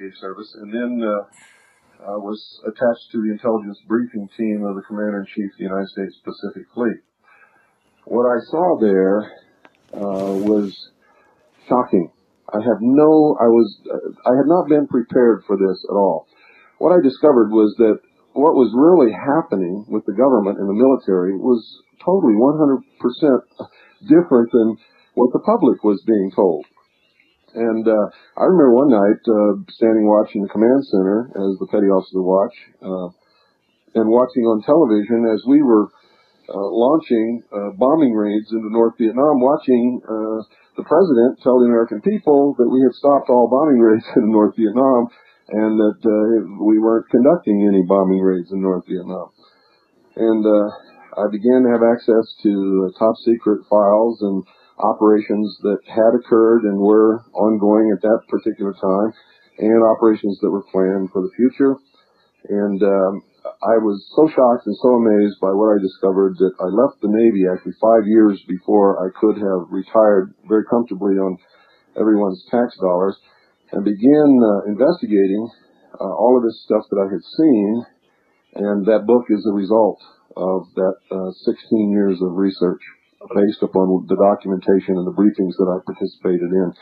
Investigative Service, and then was attached to the intelligence briefing team of the Commander-in-Chief of the United States Pacific Fleet. What I saw there was shocking. I had not been prepared for this at all. What I discovered was that what was really happening with the government and the military was totally 100% different than what the public was being told. And I remember one night standing watching the command center as the petty officer watch, and watching on television as we were launching bombing raids into North Vietnam, watching the president tell the American people that we had stopped all bombing raids in North Vietnam and that we weren't conducting any bombing raids in North Vietnam. And I began to have access to top secret files and operations that had occurred and were ongoing at that particular time, and operations that were planned for the future. And I was so shocked and so amazed by what I discovered that I left the Navy actually 5 years before I could have retired very comfortably on everyone's tax dollars, and began investigating all of this stuff that I had seen, and that book is the result of that 16 years of research, based upon the documentation and the briefings that I participated in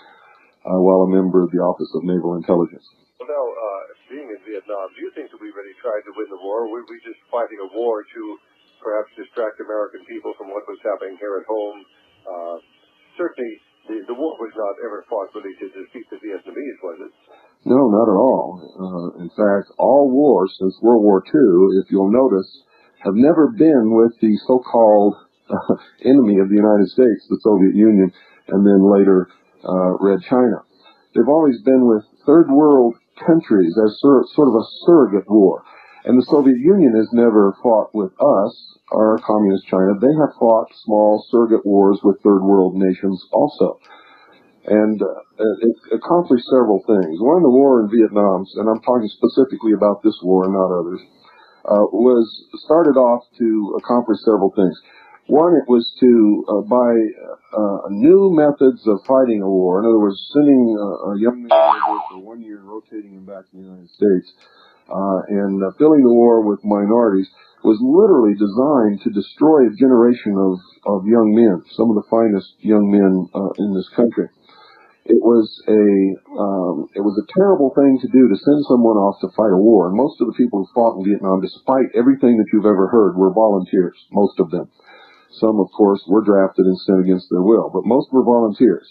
while a member of the Office of Naval Intelligence. Well, now, being in Vietnam, do you think that we really tried to win the war, or were we just fighting a war to perhaps distract American people from what was happening here at home? Certainly, the war was not ever fought really to defeat the Vietnamese, was it? No, not at all. In fact, all wars since World War II, if you'll notice, have never been with the so-called enemy of the United States, the Soviet Union, and then later Red China. They've always been with third world countries as sort of a surrogate war. And the Soviet Union has never fought with us or Communist China. They have fought small surrogate wars with third world nations also. And it accomplished several things. One, the war in Vietnam, and I'm talking specifically about this war and not others, was started off to accomplish several things. One, it was to buy new methods of fighting a war. In other words, sending a young man over for 1 year and rotating him back to the United States and filling the war with minorities was literally designed to destroy a generation of young men, some of the finest young men in this country. It was a terrible thing to do to send someone off to fight a war. And most of the people who fought in Vietnam, despite everything that you've ever heard, were volunteers, most of them. Some, of course, were drafted and sent against their will, but most were volunteers.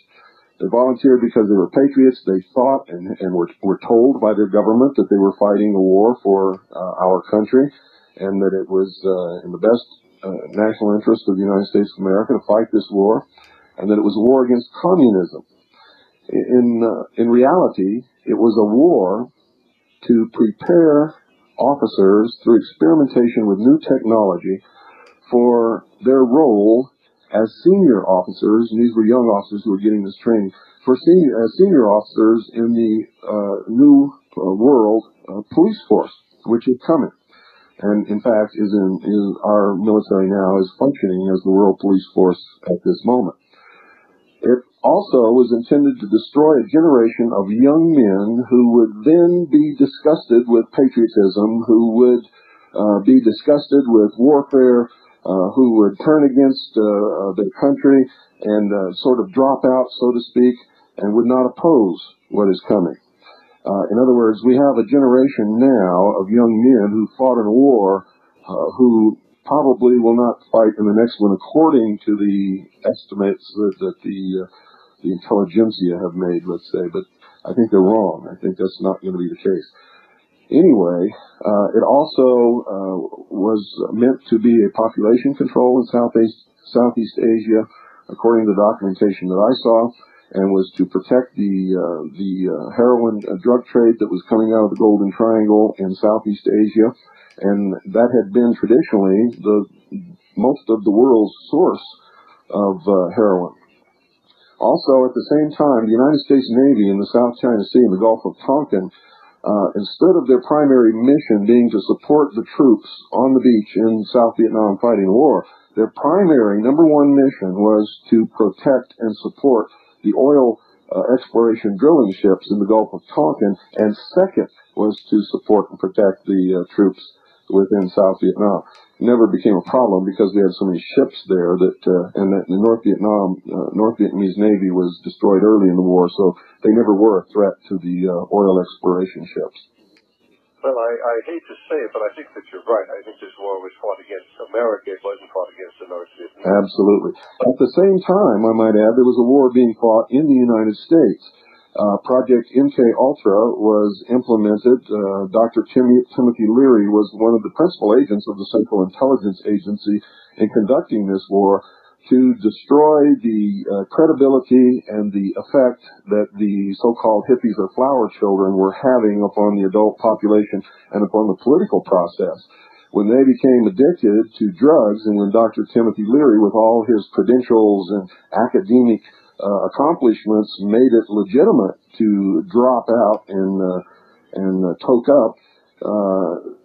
They volunteered because they were patriots. They thought and were told by their government that they were fighting a war for our country, and that it was in the best national interest of the United States of America to fight this war, and that it was a war against communism. In reality, it was a war to prepare officers through experimentation with new technology for their role as senior officers, and these were young officers who were getting this training, as senior officers in the new world police force, which is coming. And in fact, our military now is functioning as the world police force at this moment. It also was intended to destroy a generation of young men who would then be disgusted with patriotism, who would be disgusted with warfare, who would turn against their country and sort of drop out, so to speak, and would not oppose what is coming. In other words, we have a generation now of young men who fought in a war who probably will not fight in the next one, according to the estimates that the intelligentsia have made, let's say. But I think they're wrong. I think that's not going to be the case. Anyway, it also was meant to be a population control in Southeast Asia, according to the documentation that I saw, and was to protect the heroin drug trade that was coming out of the Golden Triangle in Southeast Asia, and that had been traditionally most of the world's source of heroin. Also, at the same time, the United States Navy in the South China Sea and the Gulf of Tonkin, instead of their primary mission being to support the troops on the beach in South Vietnam fighting the war, their primary number one mission was to protect and support the oil exploration drilling ships in the Gulf of Tonkin, and second was to support and protect the troops within South Vietnam. Never became a problem because they had so many ships there that, and that the North Vietnamese Navy was destroyed early in the war, so they never were a threat to the oil exploration ships. Well, I hate to say it, but I think that you're right. I think this war was fought against America. It wasn't fought against the North Vietnamese. Absolutely. At the same time, I might add, there was a war being fought in the United States. Project MK Ultra was implemented. Dr. Timothy Leary was one of the principal agents of the Central Intelligence Agency in conducting this war to destroy the credibility and the effect that the so-called hippies or flower children were having upon the adult population and upon the political process. When they became addicted to drugs, and when Dr. Timothy Leary, with all his credentials and academic accomplishments, made it legitimate to drop out and toke up,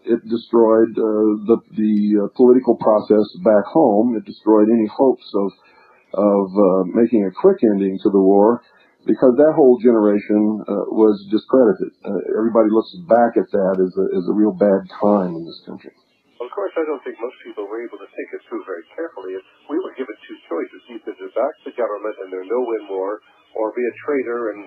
it destroyed the political process back home. It destroyed any hopes of making a quick ending to the war, because that whole generation was discredited. Everybody looks back at that as a real bad time in this country. Well, of course, I don't think most people were able to think it through very carefully. We were given two choices: either to back the government and their no-win war, or be a traitor and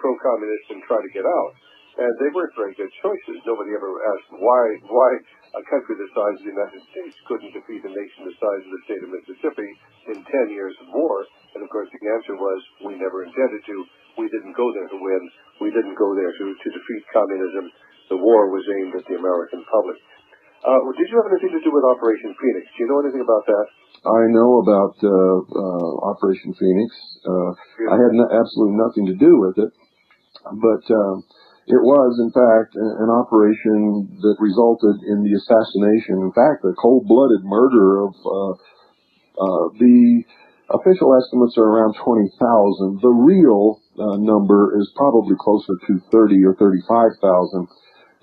pro-communist and try to get out. And they weren't very good choices. Nobody ever asked why a country the size of the United States couldn't defeat a nation the size of the state of Mississippi in 10 years of war. And of course, the answer was we never intended to. We didn't go there to win. We didn't go there to defeat communism. The war was aimed at the American public. Did you have anything to do with Operation Phoenix? Do you know anything about that? I know about Operation Phoenix. I had absolutely nothing to do with it, but it was, in fact, an operation that resulted in the assassination, in fact, the cold-blooded murder of the official estimates are around 20,000. The real number is probably closer to 30 or 35,000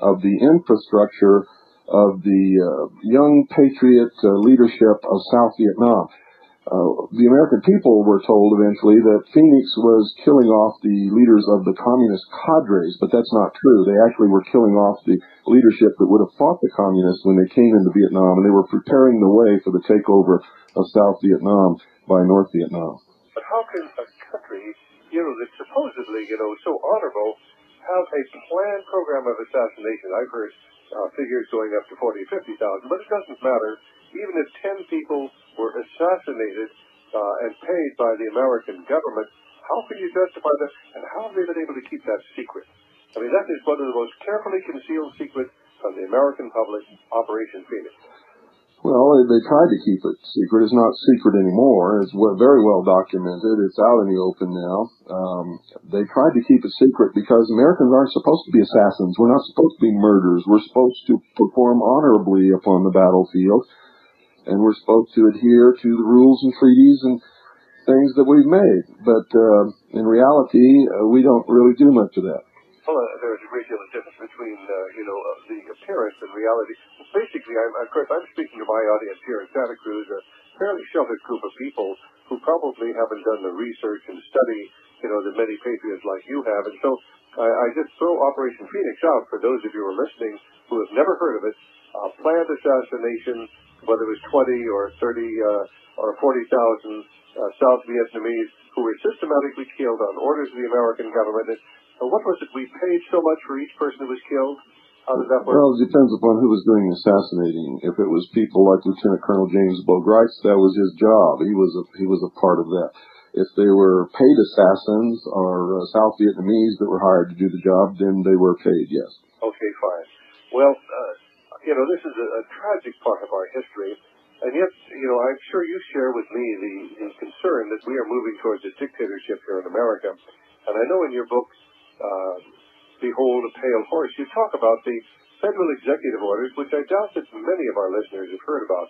of the infrastructure of the young patriot leadership of South Vietnam. The American people were told eventually that Phoenix was killing off the leaders of the communist cadres, but that's not true. They actually were killing off the leadership that would have fought the communists when they came into Vietnam, and they were preparing the way for the takeover of South Vietnam by North Vietnam. But how can a country, that's supposedly, so honorable, have a planned program of assassination? I've heard figures going up to 40,000 or 50,000, but it doesn't matter. Even if 10 people were assassinated and paid by the American government, how can you justify that? And how have they been able to keep that secret? I mean, that is one of the most carefully concealed secrets from the American public, Operation Phoenix. Well, they tried to keep it secret. It's not secret anymore. It's very well documented. It's out in the open now. They tried to keep it secret because Americans aren't supposed to be assassins. We're not supposed to be murderers. We're supposed to perform honorably upon the battlefield, and we're supposed to adhere to the rules and treaties and things that we've made. But in reality, we don't really do much of that. Well, there's a great deal of difference between, the appearance and reality. Basically, I'm speaking to my audience here in Santa Cruz, a fairly sheltered group of people who probably haven't done the research and study, the many patriots like you have. And so I just throw Operation Phoenix out for those of you who are listening who have never heard of it. Planned assassination, whether it was 20 or 30 or 40,000 South Vietnamese who were systematically killed on orders of the American government. What was it? We paid so much for each person who was killed? How did that work? Well, it depends upon who was doing the assassinating. If it was people like Lieutenant Colonel James Bogreitz, that was his job. He was a part of that. If they were paid assassins or South Vietnamese that were hired to do the job, then they were paid, yes. Okay, fine. Well, this is a tragic part of our history, and yet, I'm sure you share with me the concern that we are moving towards a dictatorship here in America. And I know in your book, Behold a Pale Horse, you talk about the federal executive orders, which I doubt that many of our listeners have heard about.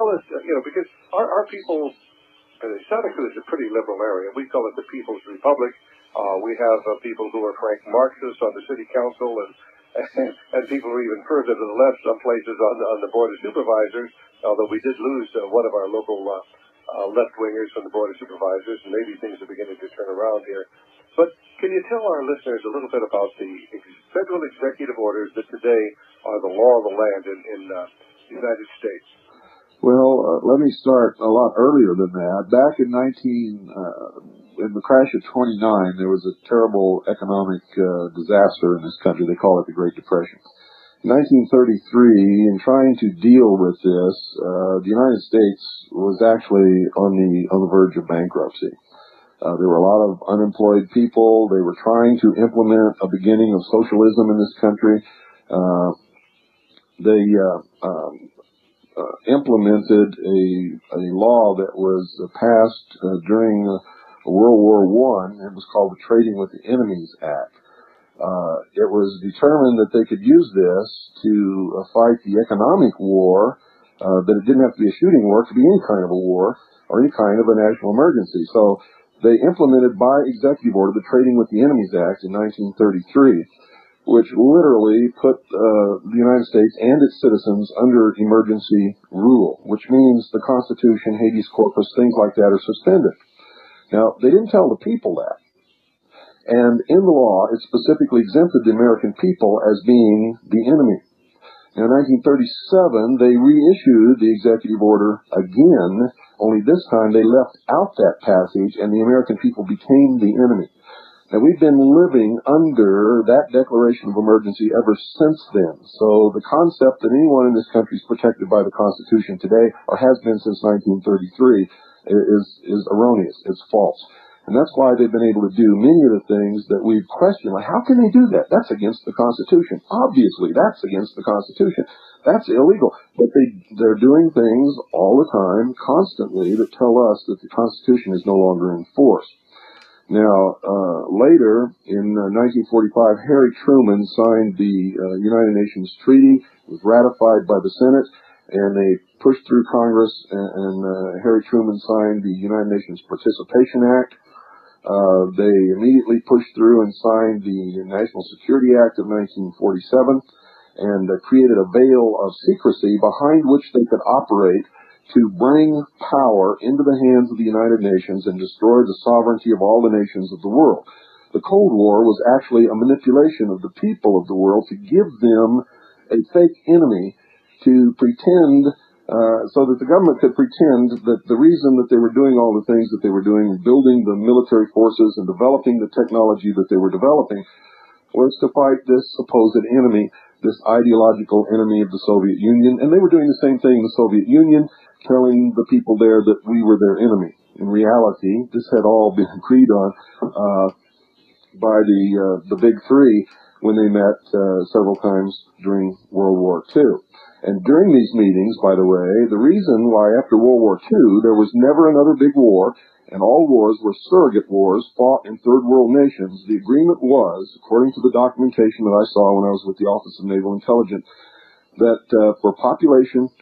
Tell us, because our people, Santa Cruz is a pretty liberal area. We call it the People's Republic. We have people who are frank Marxists on the city council, and people who are even further to the left, some places on the board of supervisors, although we did lose one of our local left-wingers from the Board of Supervisors, and maybe things are beginning to turn around here. But can you tell our listeners a little bit about the federal executive orders that today are the law of the land in the United States? Well, let me start a lot earlier than that. Back in in the crash of 29, there was a terrible economic disaster in this country. They call it the Great Depression. In 1933, in trying to deal with this, the United States was actually on the verge of bankruptcy. There were a lot of unemployed people. They were trying to implement a beginning of socialism in this country. They implemented a law that was passed during World War I. It was called the Trading with the Enemies Act. It was determined that they could use this to fight the economic war, that it didn't have to be a shooting war. It could be any kind of a war or any kind of a national emergency. So they implemented by executive order the Trading with the Enemies Act in 1933. Which literally put the United States and its citizens under emergency rule, which means the Constitution, habeas corpus, things like that are suspended. Now, they didn't tell the people that. And in the law, it specifically exempted the American people as being the enemy. Now, in 1937, they reissued the executive order again, only this time they left out that passage and the American people became the enemy. Now, we've been living under that declaration of emergency ever since then. So the concept that anyone in this country is protected by the Constitution today, or has been since 1933, is erroneous. It's false. And that's why they've been able to do many of the things that we've questioned. Like, how can they do that? That's against the Constitution. Obviously, that's against the Constitution. That's illegal. But they're doing things all the time, constantly, that tell us that the Constitution is no longer in force. Now, later, in 1945, Harry Truman signed the United Nations Treaty. It was ratified by the Senate, and they pushed through Congress, and Harry Truman signed the United Nations Participation Act. They immediately pushed through and signed the National Security Act of 1947, and created a veil of secrecy behind which they could operate to bring power into the hands of the United Nations and destroy the sovereignty of all the nations of the world. The Cold War was actually a manipulation of the people of the world to give them a fake enemy to pretend, so that the government could pretend that the reason that they were doing all the things that they were doing, building the military forces and developing the technology that they were developing, was to fight this supposed enemy, this ideological enemy of the Soviet Union. And they were doing the same thing in the Soviet Union, telling the people there that we were their enemy. In reality, this had all been agreed on by the Big Three when they met several times during World War II. And during these meetings, by the way, the reason why after World War II there was never another big war, and all wars were surrogate wars fought in third world nations, the agreement was, according to the documentation that I saw when I was with the Office of Naval Intelligence, that for population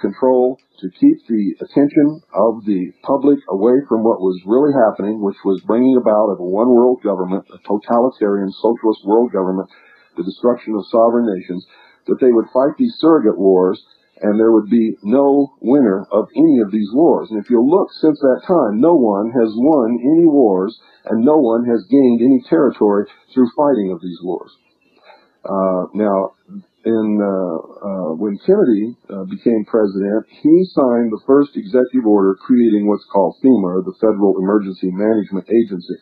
control, to keep the attention of the public away from what was really happening, which was bringing about a one-world government, a totalitarian socialist world government, the destruction of sovereign nations, that they would fight these surrogate wars, and there would be no winner of any of these wars. And if you look since that time, no one has won any wars, and no one has gained any territory through fighting of these wars. When Kennedy became president, he signed the first executive order creating what's called FEMA, the Federal Emergency Management Agency.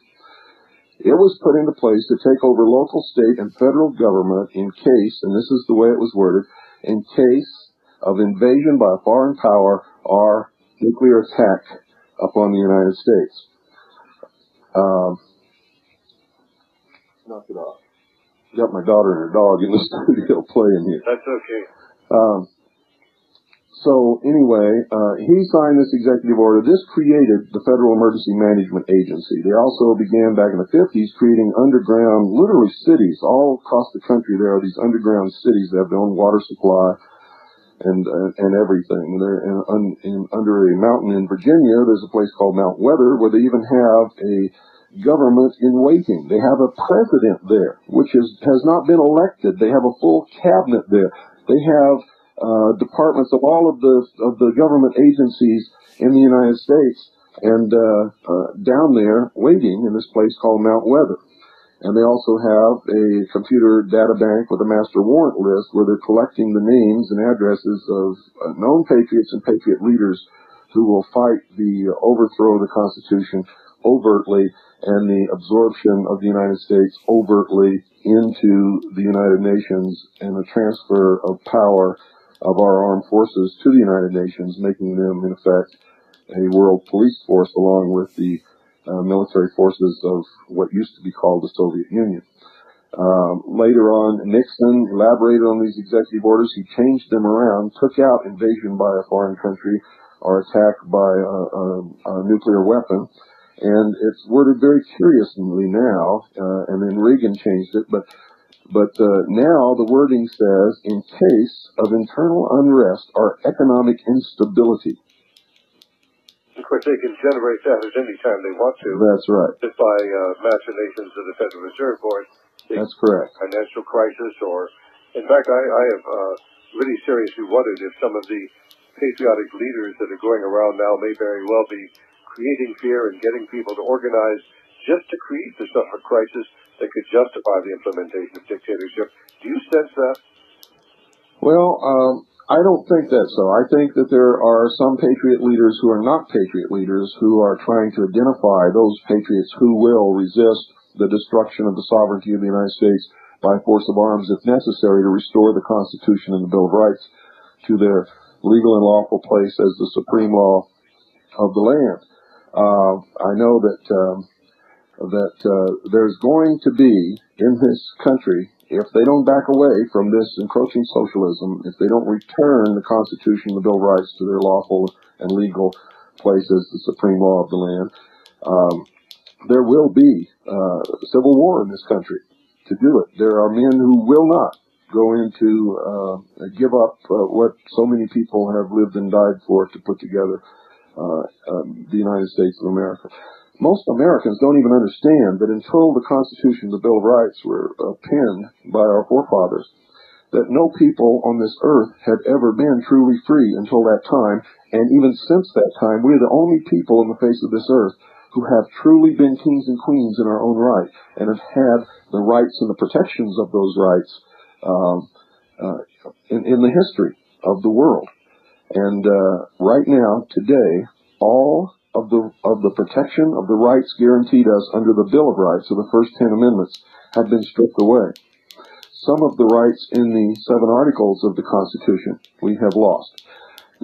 It was put into place to take over local, state, and federal government in case, and this is the way it was worded, in case of invasion by a foreign power or nuclear attack upon the United States. Knock it off. Got my daughter and her dog in the studio playing here. That's okay. He signed this executive order. This created the Federal Emergency Management Agency. They also began back in the 50s creating underground, literally cities. All across the country there are these underground cities that have their own water supply and everything. They're under a mountain in Virginia. There's a place called Mount Weather where they even have a government in waiting. They have a president there, which has not been elected. They have a full cabinet there. They have departments of all of the government agencies in the United States, and down there waiting in this place called Mount Weather. And they also have a computer data bank with a master warrant list where they're collecting the names and addresses of known patriots and patriot leaders who will fight the overthrow of the Constitution overtly and the absorption of the United States overtly into the United Nations and the transfer of power of our armed forces to the United Nations, making them, in effect, a world police force along with the military forces of what used to be called the Soviet Union. Later on, Nixon elaborated on these executive orders. He changed them around, took out invasion by a foreign country or attack by a nuclear weapon, and it's worded very curiously now, and then Reagan changed it, but now the wording says, in case of internal unrest or economic instability. Of course, they can generate that at any time they want to. That's right. Just by machinations of the Federal Reserve Board. That's correct. Financial crisis, or... In fact, I have really seriously wondered if some of the patriotic leaders that are going around now may very well be creating fear and getting people to organize just to create the stuff of crisis that could justify the implementation of dictatorship. Do you sense that? Well, I don't think that's so. I think that there are some patriot leaders who are not patriot leaders who are trying to identify those patriots who will resist the destruction of the sovereignty of the United States by force of arms if necessary to restore the Constitution and the Bill of Rights to their legal and lawful place as the supreme law of the land. I know that there's going to be in this country, if they don't back away from this encroaching socialism, if they don't return the Constitution and the Bill of Rights to their lawful and legal place as the supreme law of the land, there will be civil war in this country to do it. There are men who will not go into, give up what so many people have lived and died for to put together the United States of America. Most Americans don't even understand that until the Constitution and the Bill of Rights were penned by our forefathers, that no people on this earth had ever been truly free until that time, and even since that time, we're the only people on the face of this earth who have truly been kings and queens in our own right, and have had the rights and the protections of those rights in the history of the world. And right now, today, all of the protection of the rights guaranteed us under the Bill of Rights of the first 10 amendments have been stripped away. Some of the rights in the 7 articles of the Constitution we have lost.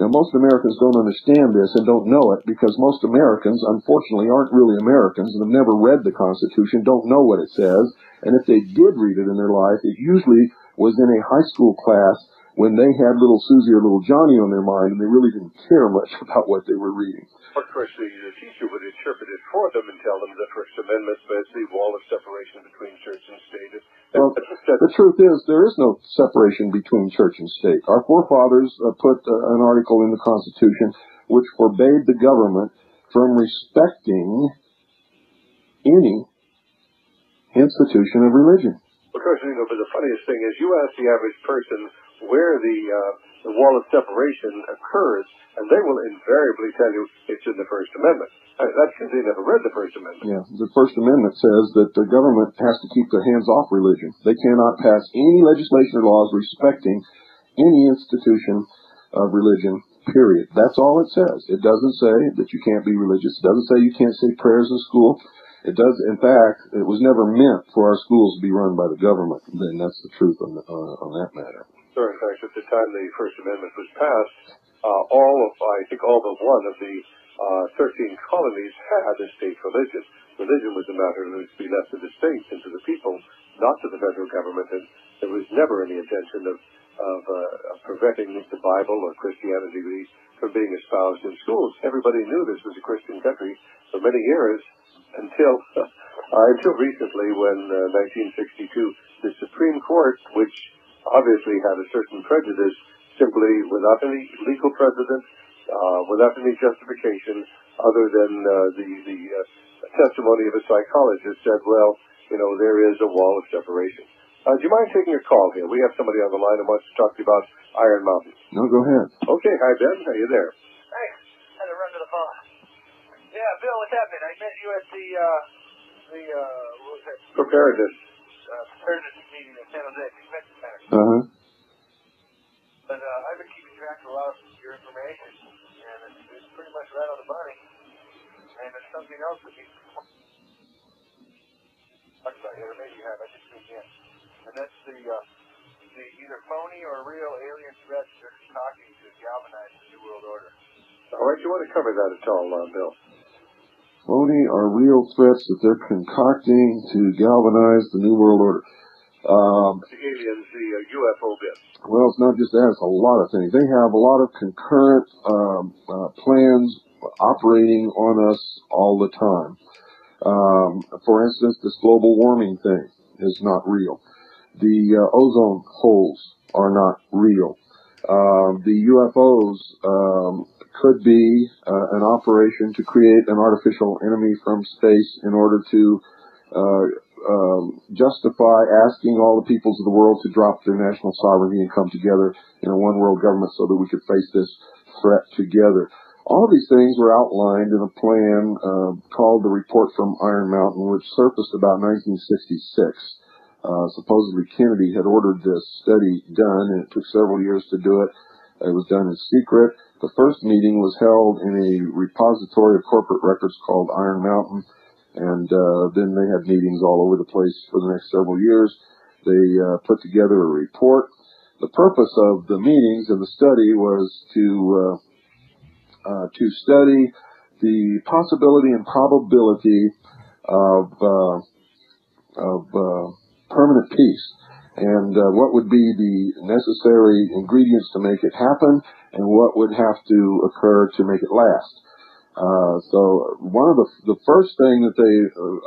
Now, most Americans don't understand this and don't know it because most Americans, unfortunately, aren't really Americans and have never read the Constitution, don't know what it says, and if they did read it in their life, it usually was in a high school class when they had little Susie or little Johnny on their mind, and they really didn't care much about what they were reading. Of course, the teacher would interpret it for them and tell them the First Amendment is the wall of separation between church and state. Well, the truth is, there is no separation between church and state. Our forefathers put an article in the Constitution which forbade the government from respecting any institution of religion. Of course, you know, but the funniest thing is, you ask the average person where the wall of separation occurs, and they will invariably tell you it's in the First Amendment. That's because they never read the First Amendment. Yeah, the First Amendment says that the government has to keep their hands off religion. They cannot pass any legislation or laws respecting any institution of religion, period. That's all it says. It doesn't say that you can't be religious. It doesn't say you can't say prayers in school. It does, in fact, it was never meant for our schools to be run by the government, and that's the truth on that matter. Sure, in fact, at the time the First Amendment was passed, all but one of the 13 colonies had a state religion. Religion was a matter that was to be left to the states and to the people, not to the federal government, and there was never any intention of preventing the Bible or Christianity from being espoused in schools. Everybody knew this was a Christian country for many years, until recently when 1962 the Supreme Court, which obviously had a certain prejudice, simply without any legal precedent, without any justification other than the testimony of a psychologist, said, well, you know, there is a wall of separation. Do you mind taking a call here? We have somebody on the line who wants to talk to you about Iron Mountain. No, go ahead. Okay, hi, Ben. Are you there? Thanks. I had to run to the phone. Yeah, Bill, what's happening? I met you at what was that? Preparedness. Preparedness meeting in San Jose, Convention Center. Uh-huh. But I've been keeping track of a lot of your information, and it's pretty much right on the money. And there's something else that you talked about here, maybe you have, I just tuned in. And that's the either phony or real alien threats that are talking to galvanize the New World Order. All right, you want to cover that at all, Bill? Phony or real threats that they're concocting to galvanize the New World Order. The aliens, the UFO bit. Well, it's not just that. It's a lot of things. They have a lot of concurrent plans operating on us all the time. For instance, this global warming thing is not real. The ozone holes are not real. The UFOs... could be an operation to create an artificial enemy from space in order to justify asking all the peoples of the world to drop their national sovereignty and come together in a one-world government so that we could face this threat together. All of these things were outlined in a plan called the Report from Iron Mountain, which surfaced about 1966. Supposedly Kennedy had ordered this study done, and it took several years to do it. It was done in secret. The first meeting was held in a repository of corporate records called Iron Mountain, and then they had meetings all over the place for the next several years. They put together a report. The purpose of the meetings and the study was to study the possibility and probability of permanent peace, and what would be the necessary ingredients to make it happen, and what would have to occur to make it last. So one of the first thing that they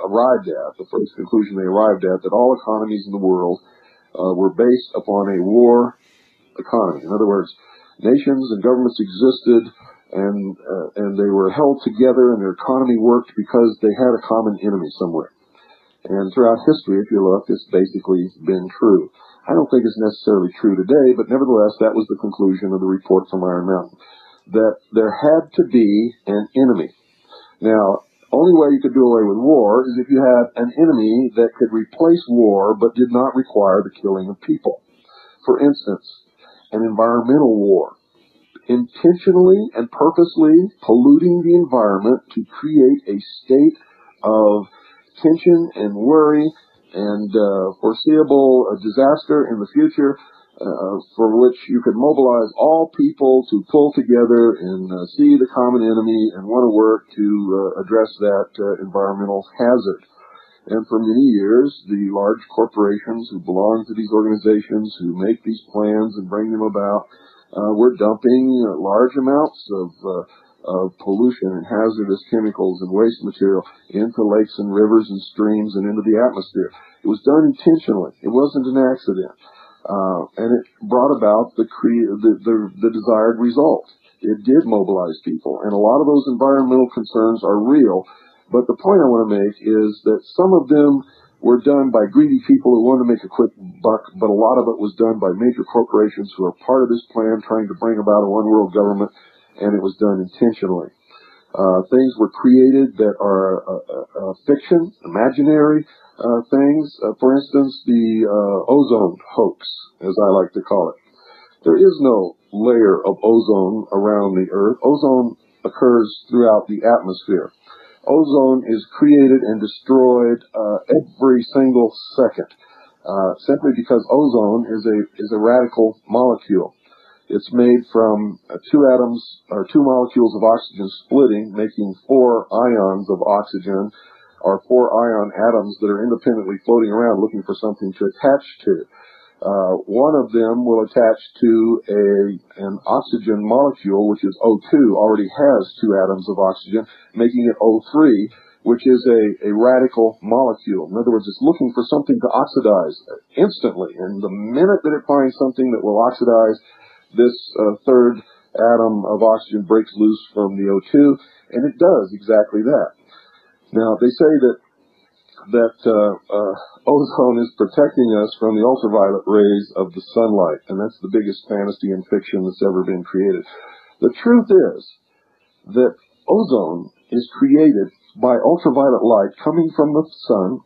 arrived at, the first conclusion they arrived at, that all economies in the world were based upon a war economy. In other words, nations and governments existed, and they were held together, and their economy worked because they had a common enemy somewhere. And throughout history, if you look, it's basically been true. I don't think it's necessarily true today, but nevertheless, that was the conclusion of the report from Iron Mountain, that there had to be an enemy. Now, only way you could do away with war is if you had an enemy that could replace war but did not require the killing of people. For instance, an environmental war, intentionally and purposely polluting the environment to create a state of tension and worry and foreseeable disaster in the future, for which you could mobilize all people to pull together and see the common enemy and want to work to address that environmental hazard. And for many years, the large corporations who belong to these organizations, who make these plans and bring them about, were dumping large amounts of pollution and hazardous chemicals and waste material into lakes and rivers and streams and into the atmosphere. It was done intentionally. It wasn't an accident. And it brought about the desired result. It did mobilize people. And a lot of those environmental concerns are real. But the point I want to make is that some of them were done by greedy people who wanted to make a quick buck, but a lot of it was done by major corporations who are part of this plan trying to bring about a one-world government, and it was done intentionally. Things were created that are fiction, imaginary things. For instance, the ozone hoax, as I like to call it. There is no layer of ozone around the Earth. Ozone occurs throughout the atmosphere. Ozone is created and destroyed every single second, simply because ozone is a radical molecule. It's made from two atoms or two molecules of oxygen splitting, making four ions of oxygen, or four ion atoms that are independently floating around looking for something to attach to. One of them will attach to an oxygen molecule, which is O2, already has two atoms of oxygen, making it O3, which is a radical molecule. In other words, it's looking for something to oxidize instantly, and the minute that it finds something that will oxidize, this third atom of oxygen breaks loose from the O2, and it does exactly that. Now, they say that that ozone is protecting us from the ultraviolet rays of the sunlight, and that's the biggest fantasy and fiction that's ever been created. The truth is that ozone is created by ultraviolet light coming from the sun.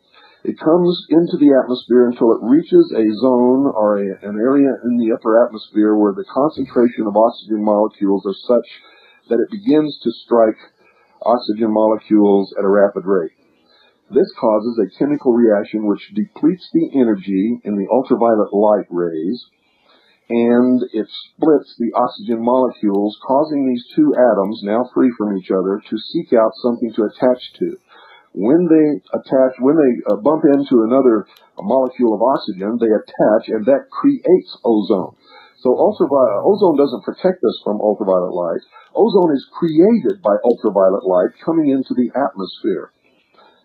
It comes into the atmosphere until it reaches a zone or an area in the upper atmosphere where the concentration of oxygen molecules are such that it begins to strike oxygen molecules at a rapid rate. This causes a chemical reaction which depletes the energy in the ultraviolet light rays, and it splits the oxygen molecules, causing these two atoms, now free from each other, to seek out something to attach to. When they bump into another molecule of oxygen, they attach, and that creates ozone. So ozone doesn't protect us from ultraviolet light. Ozone is created by ultraviolet light coming into the atmosphere.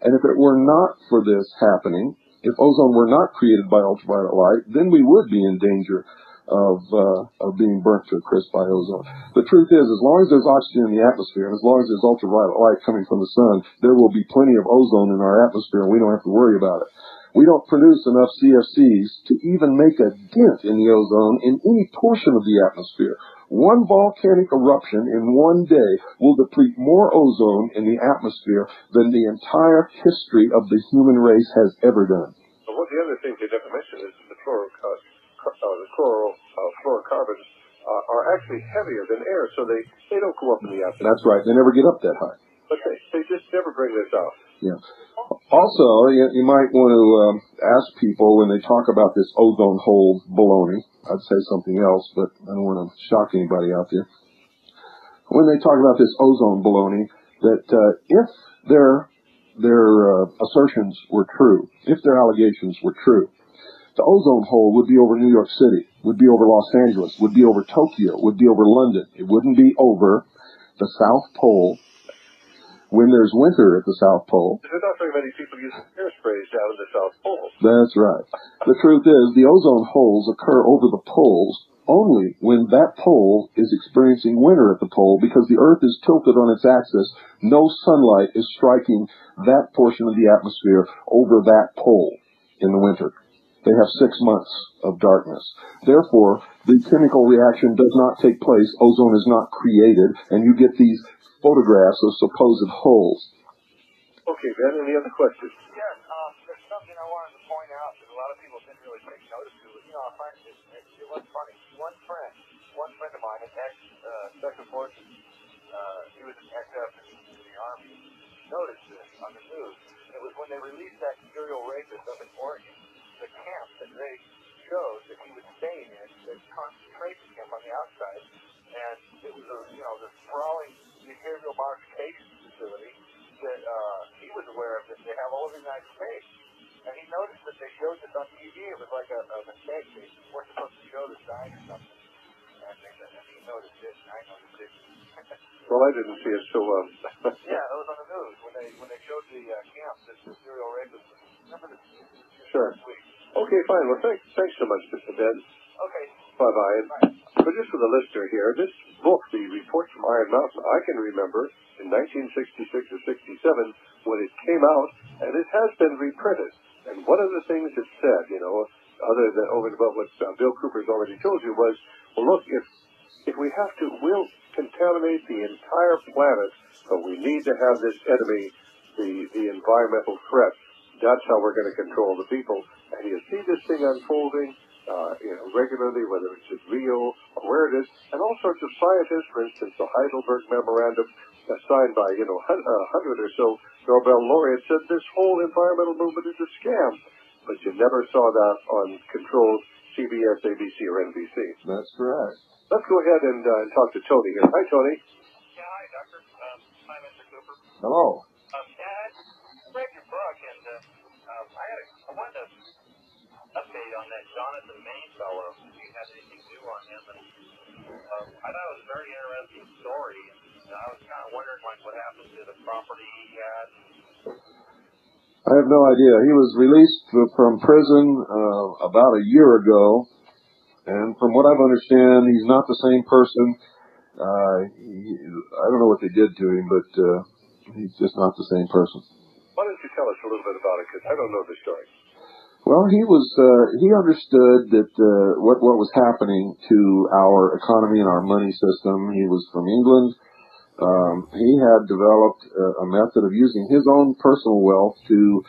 And if it were not for this happening, if ozone were not created by ultraviolet light, then we would be in danger of being burnt to a crisp by ozone. The truth is, as long as there's oxygen in the atmosphere, and as long as there's ultraviolet light coming from the sun, there will be plenty of ozone in our atmosphere, and we don't have to worry about it. We don't produce enough CFCs to even make a dent in the ozone in any portion of the atmosphere. One volcanic eruption in one day will deplete more ozone in the atmosphere than the entire history of the human race has ever done. Well, what the other thing you never mentioned is the fluorocarbons are actually heavier than air, so they don't go up in the atmosphere. That's right. They never get up that high. But they just never bring this out. Yeah. Also, you might want to ask people when they talk about this ozone hole baloney. I'd say something else, but I don't want to shock anybody out there. When they talk about this ozone baloney, that if their assertions were true, if their allegations were true, the ozone hole would be over New York City, would be over Los Angeles, would be over Tokyo, would be over London. It wouldn't be over the South Pole when there's winter at the South Pole. There's not very many people using hairsprays down at the South Pole. That's right. The truth is, the ozone holes occur over the poles only when that pole is experiencing winter at the pole, because the Earth is tilted on its axis. No sunlight is striking that portion of the atmosphere over that pole in the winter. They have 6 months of darkness. Therefore, the chemical reaction does not take place. Ozone is not created, and you get these photographs of supposed holes. Okay, Ben, any other questions? Yes, there's something I wanted to point out that a lot of people didn't really take notice of. You know, I find it was funny. One friend of mine, an ex-Special Forces, he was an ex-up in the Army, noticed this on the news. It was when they released that serial rapist up in Oregon, the camp that they showed that he was staying in, they concentrated him on the outside, and it was, you know, the sprawling behavioral modification facility that he was aware of, that they have all over the United States. And he noticed that they showed this on TV. It was like a mistake. They weren't supposed to show the sign or something. And he noticed it, and I noticed it. Well, I didn't see it, so... Yeah, it was on the news when they showed the camp, this serial rapist. Remember this? Sure. Okay, fine. Well, thanks so much, Mr. Ben. Okay. Bye-bye. Bye. But just for the listener here, this book, the Report from Iron Mountain, I can remember in 1966 or 67 when it came out, and it has been reprinted. And one of the things it said, you know, other than over and above what Bill Cooper's already told you, was, well, look, if we have to, we'll contaminate the entire planet, but we need to have this enemy, the environmental threat. That's how we're going to control the people. And you see this thing unfolding. You know, regularly, whether it's in Rio or where it is, and all sorts of scientists, for instance, the Heidelberg Memorandum, signed by, you know, 100 or so Nobel laureates, said this whole environmental movement is a scam. But you never saw that on controlled CBS, ABC, or NBC. That's correct. Let's go ahead and talk to Tony here. Hi, Tony. Yeah, hi, Doctor. Hi, Mr. Cooper. Hello. I read your book, and I wanted to update on that Jonathan Maine fellow, if you have anything new on him. And, I thought it was a very interesting story. And I was kind of wondering, like, what happened to the property he had. I have no idea. He was released from prison about a year ago. And from what I understand, he's not the same person. I don't know what they did to him, but he's just not the same person. Why don't you tell us a little bit about it, because I don't know the story. Well, he understood that what was happening to our economy and our money system. He was from England. He had developed a method of using his own personal wealth to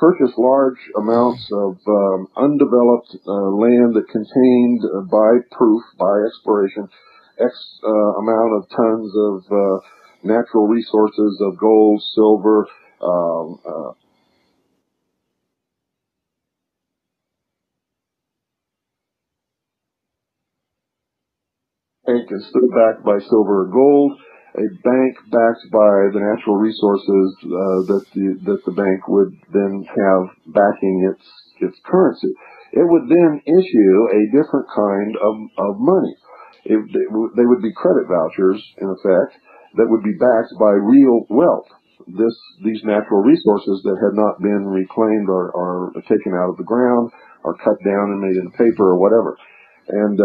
purchase large amounts of undeveloped land that contained, by exploration, X amount of tons of natural resources of gold, silver, bank is backed by silver and gold, a bank backed by the natural resources that the bank would then have backing its currency. It would then issue a different kind of money. They would be credit vouchers, in effect, that would be backed by real wealth, these natural resources that had not been reclaimed or taken out of the ground or cut down and made into paper or whatever. And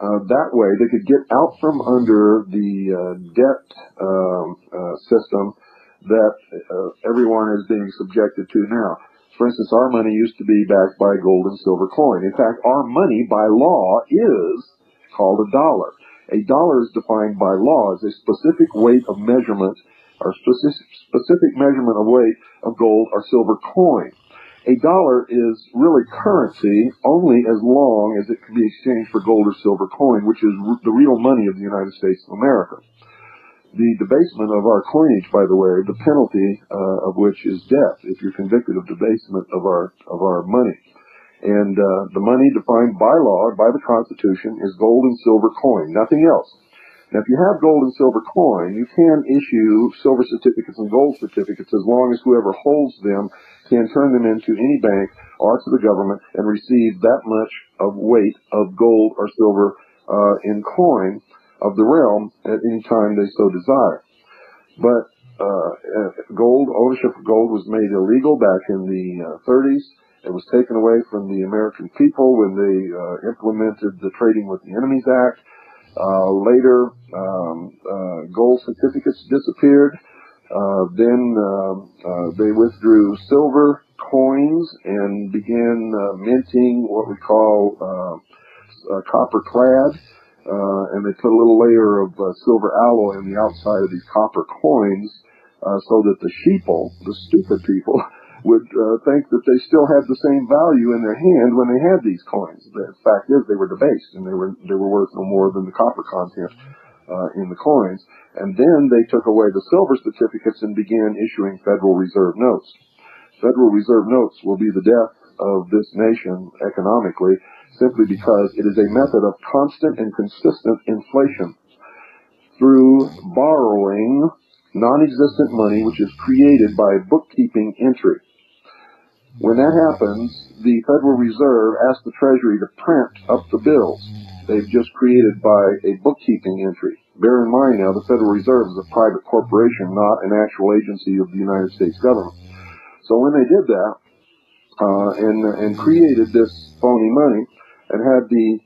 that way, they could get out from under the debt system that everyone is being subjected to now. For instance, our money used to be backed by gold and silver coin. In fact, our money, by law, is called a dollar. A dollar is defined by law as a specific weight of measurement, or specific measurement of weight of gold or silver coin. A dollar is really currency only as long as it can be exchanged for gold or silver coin, which is the real money of the United States of America. The debasement of our coinage, by the way, the penalty of which is death if you're convicted of debasement of our money. And the money defined by law, by the Constitution, is gold and silver coin, nothing else. Now, if you have gold and silver coin, you can issue silver certificates and gold certificates as long as whoever holds them can turn them into any bank or to the government and receive that much of weight of gold or silver in coin of the realm at any time they so desire. But ownership of gold was made illegal back in the 30s. It was taken away from the American people when they implemented the Trading with the Enemies Act. Later, gold certificates disappeared. Then they withdrew silver coins and began minting what we call copper clad, and they put a little layer of silver alloy on the outside of these copper coins so that the sheeple, the stupid people, would think that they still had the same value in their hand when they had these coins. The fact is, they were debased, and they were worth no more than the copper content in the coins. And then they took away the silver certificates and began issuing Federal Reserve notes. Federal Reserve notes will be the death of this nation economically, simply because it is a method of constant and consistent inflation through borrowing non-existent money, which is created by bookkeeping entry. When that happens, the Federal Reserve asks the Treasury to print up the bills they've just created by a bookkeeping entry. Bear in mind now, the Federal Reserve is a private corporation, not an actual agency of the United States government. So when they did that and created this phony money and had the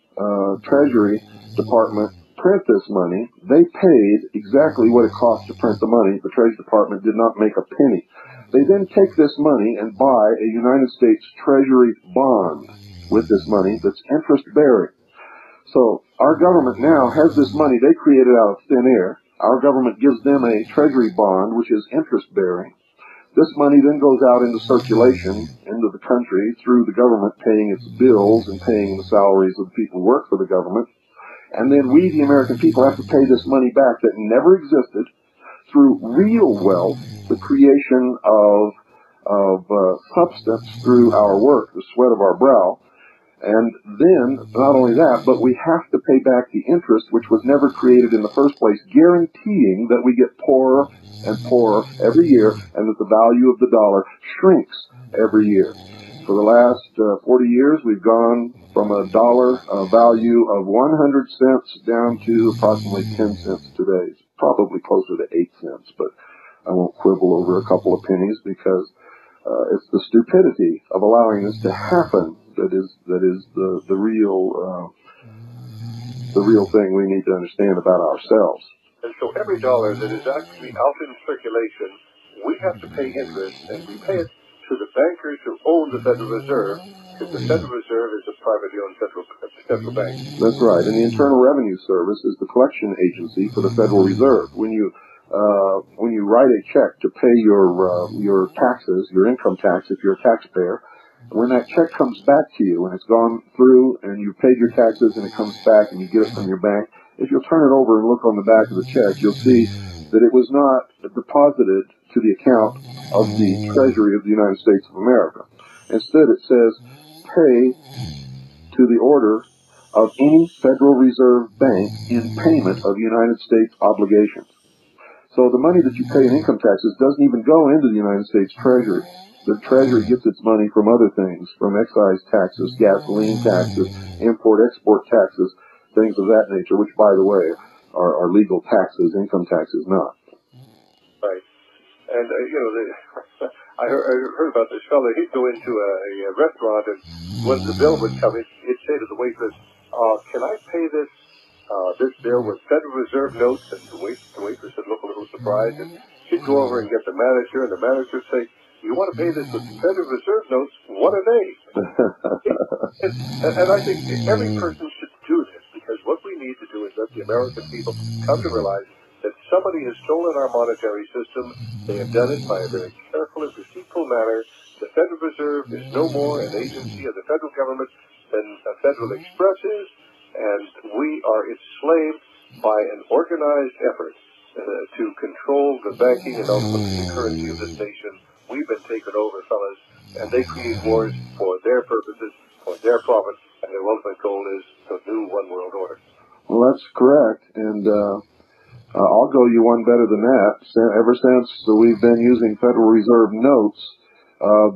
Treasury Department print this money, they paid exactly what it cost to print the money. The Treasury Department did not make a penny. They then take this money and buy a United States Treasury bond with this money that's interest-bearing. So our government now has this money they created out of thin air. Our government gives them a Treasury bond, which is interest-bearing. This money then goes out into circulation, into the country, through the government paying its bills and paying the salaries of the people who work for the government. And then we, the American people, have to pay this money back that never existed through real wealth, the creation of substance through our work, the sweat of our brow. And then, not only that, but we have to pay back the interest, which was never created in the first place, guaranteeing that we get poorer and poorer every year and that the value of the dollar shrinks every year. For the last 40 years, we've gone from a dollar value of 100 cents down to approximately 10 cents today. It's probably closer to 8 cents, but I won't quibble over a couple of pennies because it's the stupidity of allowing this to happen that is the real thing we need to understand about ourselves. And so every dollar that is actually out in circulation we have to pay interest, and we pay it to the bankers who own the Federal Reserve, because the Federal Reserve is a privately owned central bank. That's right, and the Internal Revenue Service is the collection agency for the Federal Reserve. When you write a check to pay your taxes, your income tax, if you're a taxpayer, when that check comes back to you and it's gone through and you've paid your taxes and it comes back and you get it from your bank, if you'll turn it over and look on the back of the check, you'll see that it was not deposited to the account of the Treasury of the United States of America. Instead, it says, pay to the order of any Federal Reserve Bank in payment of United States obligations. So the money that you pay in income taxes doesn't even go into the United States Treasury. The Treasury gets its money from other things, from excise taxes, gasoline taxes, import-export taxes, things of that nature, which, by the way, are legal taxes, income taxes not. Right. And, I heard about this fellow. He'd go into a restaurant, and when the bill would come, he'd say to the waitress, can I pay this bill with Federal Reserve notes? And the waitress would look a little surprised, and she'd go over and get the manager, and the manager would say, you want to pay this with Federal Reserve notes? What are they? and I think every person should do this, because what we need to do is let the American people come to realize that somebody has stolen our monetary system. They have done it by a very careful and deceitful manner. The Federal Reserve is no more an agency of the federal government than a Federal Express is, and we are enslaved by an organized effort to control the banking and ultimately the currency of this nation. We've been taken over, fellas, and they create wars for their purposes, for their profit, and their ultimate goal is the new One World Order. Well, that's correct, and I'll go you one better than that. Ever since we've been using Federal Reserve notes,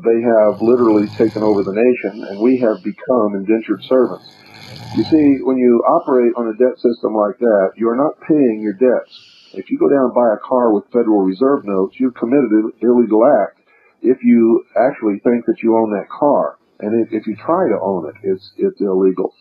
they have literally taken over the nation, and we have become indentured servants. You see, when you operate on a debt system like that, you are not paying your debts. If you go down and buy a car with Federal Reserve notes, you've committed an illegal act if you actually think that you own that car. And if you try to own it, it's illegal.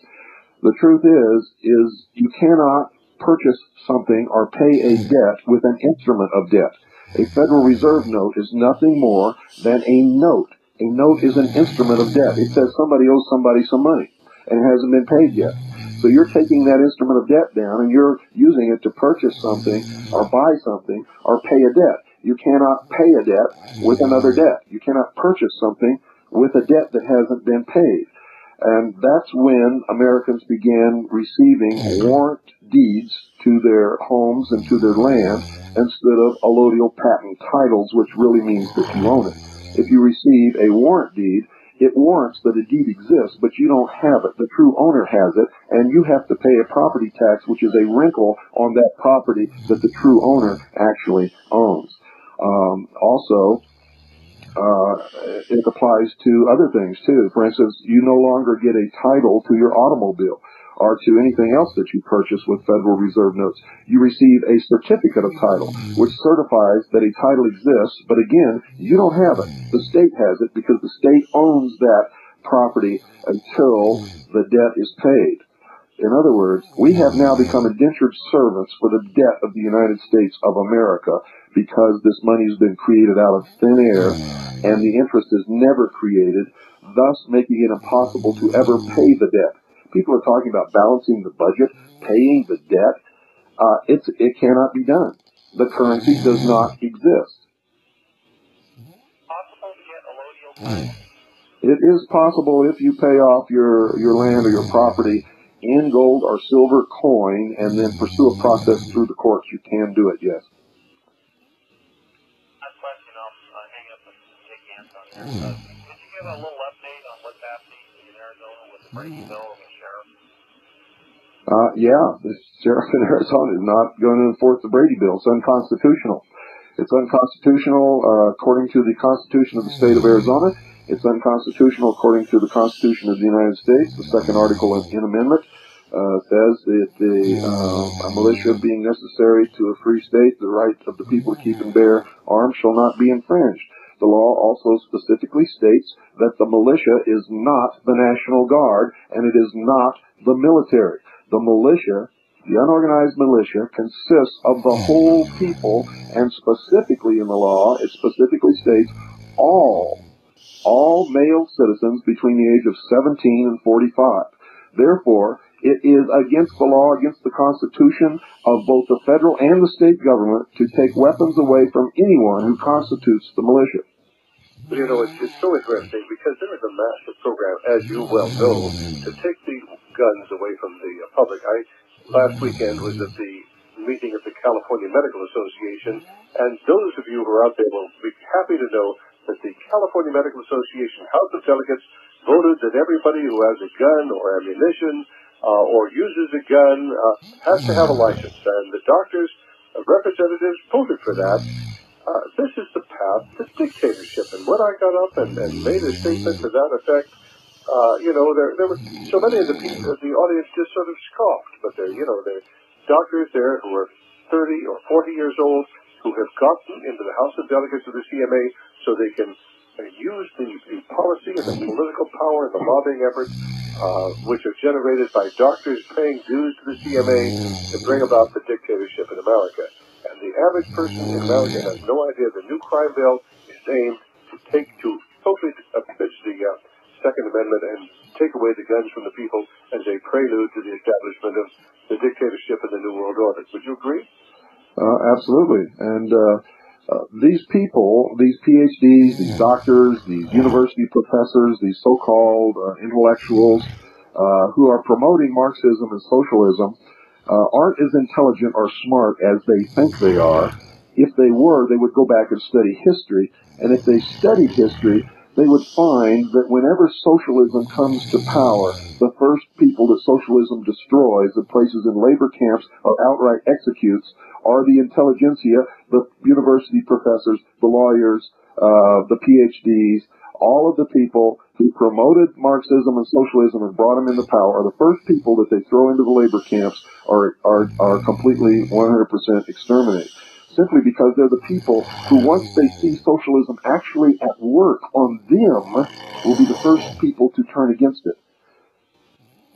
The truth is you cannot purchase something or pay a debt with an instrument of debt. A Federal Reserve note is nothing more than a note. A note is an instrument of debt. It says somebody owes somebody some money, and it hasn't been paid yet. So you're taking that instrument of debt down and you're using it to purchase something or buy something or pay a debt. You cannot pay a debt with another debt. You cannot purchase something with a debt that hasn't been paid. And that's when Americans began receiving warrant deeds to their homes and to their land instead of allodial patent titles, which really means that you own it. If you receive a warrant deed, it warrants that a deed exists, but you don't have it. The true owner has it, and you have to pay a property tax, which is a wrinkle on that property that the true owner actually owns. It applies to other things, too. For instance, you no longer get a title to your automobile or to anything else that you purchase with Federal Reserve notes. You receive a certificate of title, which certifies that a title exists, but again, you don't have it. The state has it because the state owns that property until the debt is paid. In other words, we have now become indentured servants for the debt of the United States of America because this money's been created out of thin air and the interest is never created, thus making it impossible to ever pay the debt. People are talking about balancing the budget, paying the debt. It cannot be done. The currency does not exist. Possible to get allodial title? It is possible if you pay off your land or your property in gold or silver coin and then pursue a process through the courts. You can do it, yes. Last question. I'll hang up and take Anton here. Could you give a little update on what's happening in Arizona with the Brady Bill? The sheriff in Arizona is not going to enforce the Brady Bill. It's unconstitutional. It's unconstitutional according to the Constitution of the State of Arizona. It's unconstitutional according to the Constitution of the United States. The second article in amendment says that a militia being necessary to a free state, the right of the people to keep and bear arms shall not be infringed. The law also specifically states that the militia is not the National Guard and it is not the military. The militia The unorganized militia consists of the whole people, and specifically in the law, it specifically states all male citizens between the age of 17 and 45. Therefore, it is against the law, against the Constitution of both the federal and the state government to take weapons away from anyone who constitutes the militia. You know, it's so interesting because there is a massive program, as you well know, to take the guns away from the public. Last weekend was at the meeting of the California Medical Association, and those of you who are out there will be happy to know that the California Medical Association House of Delegates voted that everybody who has a gun or ammunition or uses a gun has to have a license, and the doctors' representatives voted for that. This is the path to dictatorship, and when I got up and made a statement to that effect, you know, there were so many of the people, the audience just sort of scoffed, but they're doctors there who are 30 or 40 years old who have gotten into the House of Delegates of the CMA so they can use the policy and the political power and the lobbying efforts which are generated by doctors paying dues to the CMA to bring about the dictatorship in America. And the average person in America has no idea the new crime bill is aimed to take to totally abridge the Second Amendment and take away the guns from the people as a prelude to the establishment of the dictatorship of the New World Order. Would you agree? Absolutely. And these people, these PhDs, these doctors, these university professors, these so-called intellectuals who are promoting Marxism and socialism aren't as intelligent or smart as they think they are. If they were, they would go back and study history. And if they studied history, they would find that whenever socialism comes to power, the first people that socialism destroys and places in labor camps or outright executes are the intelligentsia, the university professors, the lawyers, the PhDs, all of the people who promoted Marxism and socialism and brought them into power are the first people that they throw into the labor camps are completely 100% exterminated. Simply because they're the people who, once they see socialism actually at work on them, will be the first people to turn against it.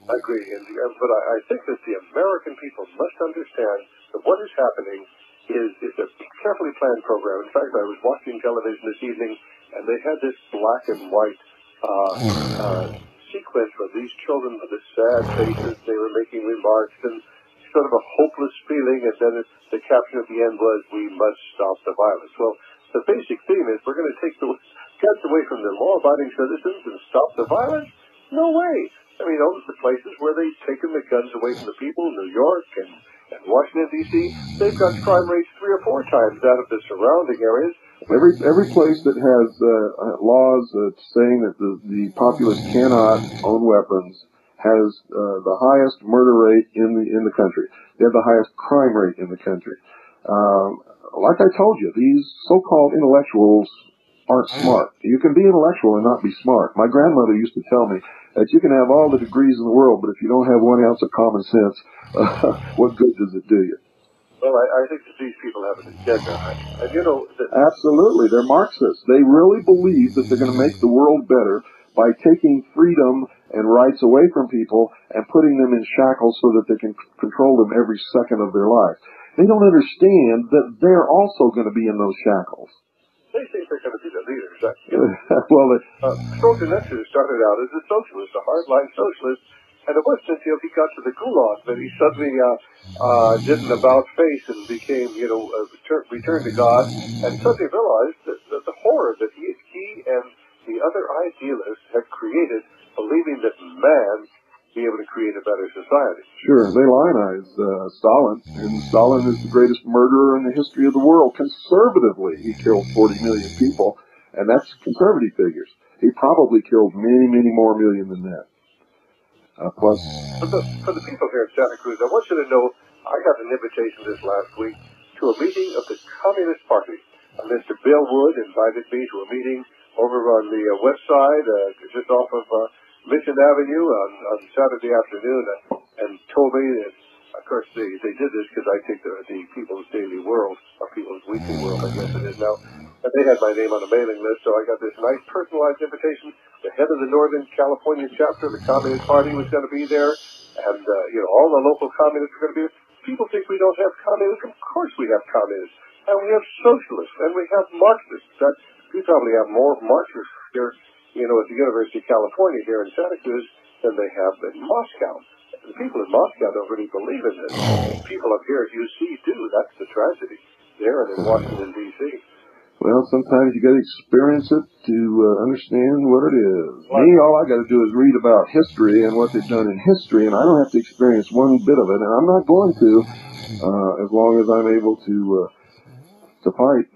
I agree, but I think that the American people must understand that what is happening is a carefully planned program. In fact, I was watching television this evening, and they had this black and white sequence where these children with the sad faces, they were making remarks, and sort of a hopeless feeling, and then the caption at the end was, "We must stop the violence." Well, the basic theme is we're going to take the guns away from the law-abiding citizens and stop the violence? No way. I mean, all of the places where they've taken the guns away from the people, New York and Washington, D.C., they've got crime rates 3 or 4 times out of the surrounding areas. Every place that has laws saying that the populace cannot own weapons has the highest murder rate in the country. They have the highest crime rate in the country. Like I told you, these so-called intellectuals aren't smart. You can be intellectual and not be smart. My grandmother used to tell me that you can have all the degrees in the world, but if you don't have 1 ounce of common sense, what good does it do you? Well, I think that these people have an agenda. And you know, absolutely, they're Marxists. They really believe that they're going to make the world better by taking freedom and rights away from people and putting them in shackles so that they can control them every second of their life. They don't understand that they're also going to be in those shackles. They think they're going to be the leaders. Well, Stroker Nestor started out as a socialist, a hardline socialist, and it wasn't until he got to the gulag that he suddenly did an about-face and became, you know, returned to God, and suddenly realized that the horror that he and the other idealists had created, believing that man would be able to create a better society. Sure, they lionized Stalin, and Stalin is the greatest murderer in the history of the world. Conservatively, he killed 40 million people, and that's conservative figures. He probably killed many, many more million than that. Plus, for the people here in Santa Cruz, I want you to know I got an invitation this last week to a meeting of the Communist Party. Mr. Bill Wood invited me to a meeting over on the west side, just off of Mission Avenue on Saturday afternoon, and told me that, of course, they did this because I think the People's Daily World, or People's Weekly World, I guess it is now, and they had my name on a mailing list, so I got this nice personalized invitation. The head of the Northern California chapter of the Communist Party was going to be there, and, you know, all the local communists were going to be there. people think we don't have communists. Of course we have communists, and we have socialists, and we have Marxists. That we probably have more Marxists here, you know, at the University of California here in Santa Cruz than they have in Moscow. The people in Moscow don't really believe in this. People up here at UC do. That's the tragedy there and in Washington, D.C. Well, sometimes you got to experience it to understand what it is. Me, all I got to do is read about history and what they've done in history, and I don't have to experience one bit of it, and I'm not going to as long as I'm able to fight.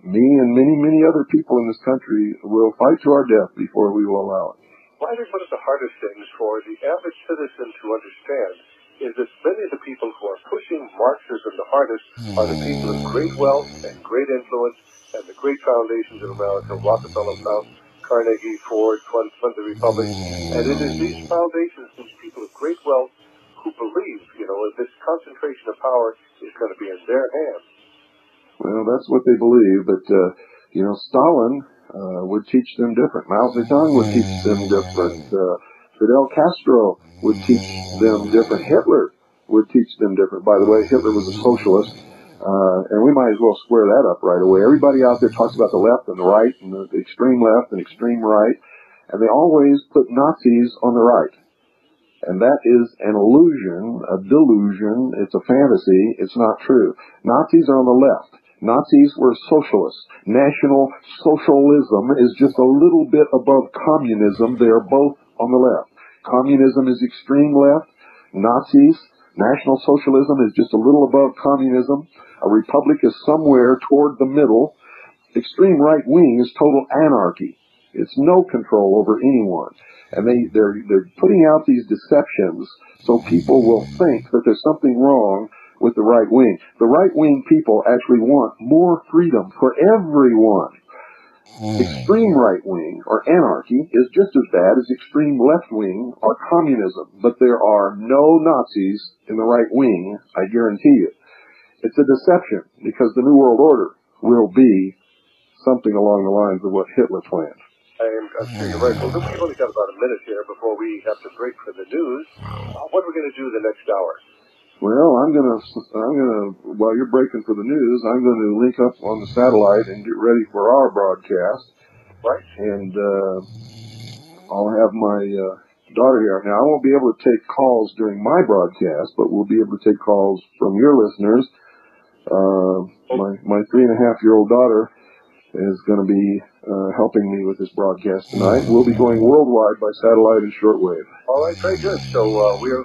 Me and many other people in this country will fight to our death before we will allow it. Well, I think one of the hardest things for the average citizen to understand is that many of the people who are pushing Marxism the hardest are the people of great wealth and great influence, and the great foundations of America, Rockefeller, Fountain, Carnegie, Ford, Fund the Republic. And it is these foundations, these people of great wealth, who believe, you know, that this concentration of power is going to be in their hands. Well, that's what they believe, but, you know, Stalin would teach them different. Mao Zedong would teach them different. Fidel Castro would teach them different. Hitler would teach them different. By the way, Hitler was a socialist. And we might as well square that up right away. Everybody out there talks about the left and the right and the extreme left and extreme right, and they always put Nazis on the right. And that is an illusion, a delusion. It's a fantasy. It's not true. Nazis are on the left. Nazis were socialists. National socialism is just a little bit above communism. They are both on the left. Communism is extreme left. Nazis, National Socialism is just a little above communism. A republic is somewhere toward the middle. Extreme right wing is total anarchy. It's no control over anyone. And they're putting out these deceptions so people will think that there's something wrong with the right wing. The right wing people actually want more freedom for everyone. Extreme right wing or anarchy is just as bad as extreme left wing or communism, but there are no Nazis in the right wing, I guarantee you. It's a deception, because the New World Order will be something along the lines of what Hitler planned. I'm sure you're right. Well, we've only got about a minute here before we have to break for the news. What are we going to do the next hour? Well, I'm gonna. While you're breaking for the news, I'm going to link up on the satellite and get ready for our broadcast. Right. And I'll have my daughter here. Now, I won't be able to take calls during my broadcast, but we'll be able to take calls from your listeners. My 3.5-year-old daughter is going to be helping me with this broadcast tonight. We'll be going worldwide by satellite and shortwave. All right, very good. So we're.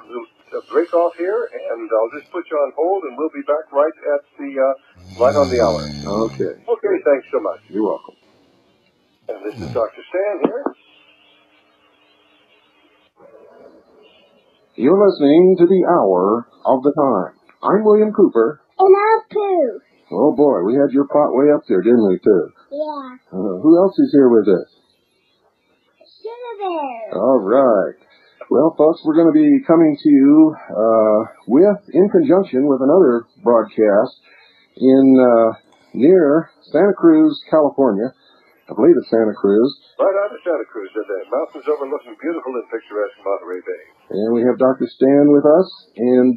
Break off here, and I'll just put you on hold, and we'll be back right at the right on the hour. Okay. Okay, thanks so much. You're welcome. And this is Dr. Stan here. You're listening to The Hour of the Time. I'm William Cooper. And I'm Pooh. Oh, boy, we had your pot way up there, didn't we, too? Yeah. Who else is here with us? Sugar. All right. Well, folks, we're going to be coming to you in conjunction with another broadcast in near Santa Cruz, California. I believe it's Santa Cruz. Right out of Santa Cruz today. Mountains overlooking beautiful and picturesque Monterey Bay. And we have Dr. Stan with us, and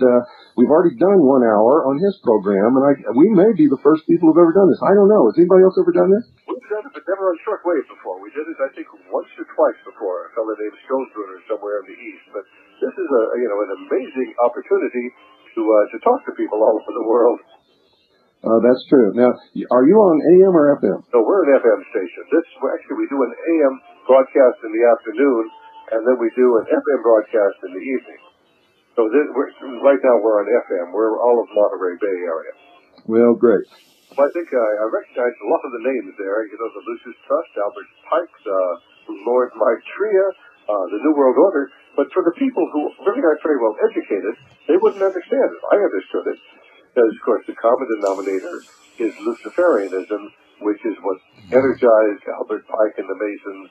we've already done 1 hour on his program, and we may be the first people who've ever done this. I don't know. Has anybody else ever done this? We've done it, but never on shortwave before. We did it, I think, once or twice before. A fellow named Schoenbrunner somewhere in the east. But this is an amazing opportunity to talk to people all over the world. That's true. Now, are you on AM or FM? No, we're an FM station. Actually, we do an AM broadcast in the afternoon, and then we do an FM broadcast in the evening. So right now we're on FM. We're all of Monterey Bay area. Well, great. Well, I think I recognize a lot of the names there. You know, the Lucius Trust, Albert Pikes, Lord Maitreya, the New World Order. But for the people who really aren't very well educated, they wouldn't understand it. I understood it. Because, of course, the common denominator is Luciferianism, which is what energized Albert Pike and the Masons,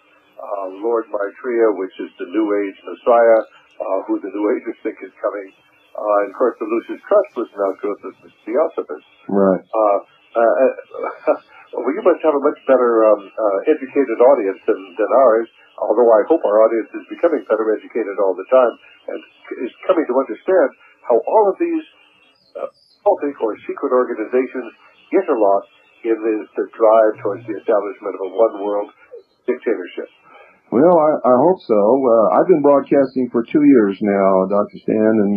Lord Maitreya, which is the New Age Messiah, who the New Agers think is coming. And, of course, the Lucius Trust was an outgrowth of the Theosophists. Right. Well, you must have a much better educated audience than ours, although I hope our audience is becoming better educated all the time and is coming to understand how all of these cultic or secret organizations get a lot in the drive towards the establishment of a one-world dictatorship? Well, I hope so. I've been broadcasting for 2 years now, Dr. Stan, and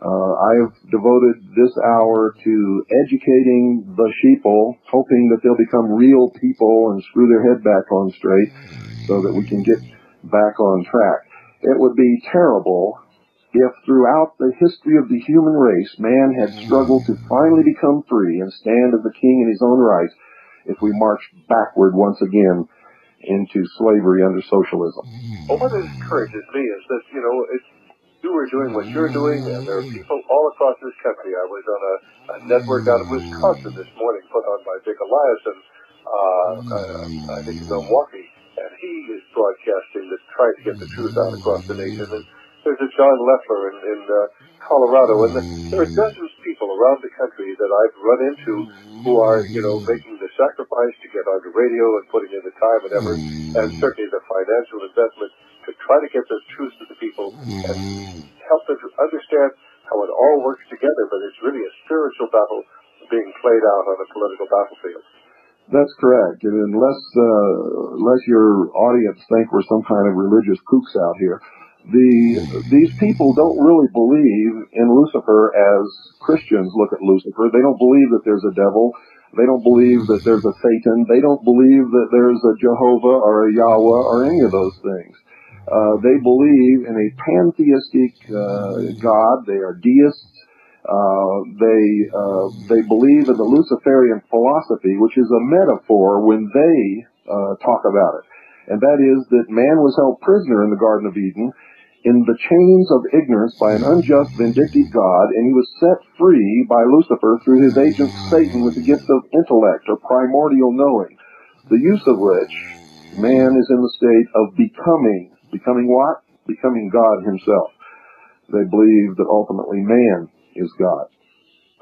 I have devoted this hour to educating the sheeple, hoping that they'll become real people and screw their head back on straight so that we can get back on track. It would be terrible if throughout the history of the human race, man had struggled to finally become free and stand as the king in his own right, if we marched backward once again into slavery under socialism. Well, what encourages me is that, you know, you were doing what you're doing, and there are people all across this country. I was on a network out of Wisconsin this morning put on by Vic Eliason, I think he's Milwaukee, and he is broadcasting that tries to get the truth out across the nation. And there's a John Leffler in Colorado, and there are dozens of people around the country that I've run into who are, you know, making the sacrifice to get on the radio and putting in the time and effort, and certainly the financial investment to try to get the truth to the people and help them to understand how it all works together. But it's really a spiritual battle being played out on a political battlefield. That's correct, and unless your audience think we're some kind of religious kooks out here, these people don't really believe in Lucifer as Christians look at Lucifer. They don't believe that there's a devil. They don't believe that there's a Satan. They don't believe that there's a Jehovah or a Yahweh or any of those things. They believe in a pantheistic God. They are deists. They believe in the Luciferian philosophy, which is a metaphor when they talk about it. And that is that man was held prisoner in the Garden of Eden in the chains of ignorance by an unjust, vindictive God, and he was set free by Lucifer through his agent Satan with the gift of intellect or primordial knowing, the use of which man is in the state of becoming. Becoming what? Becoming God himself. They believe that ultimately man is God.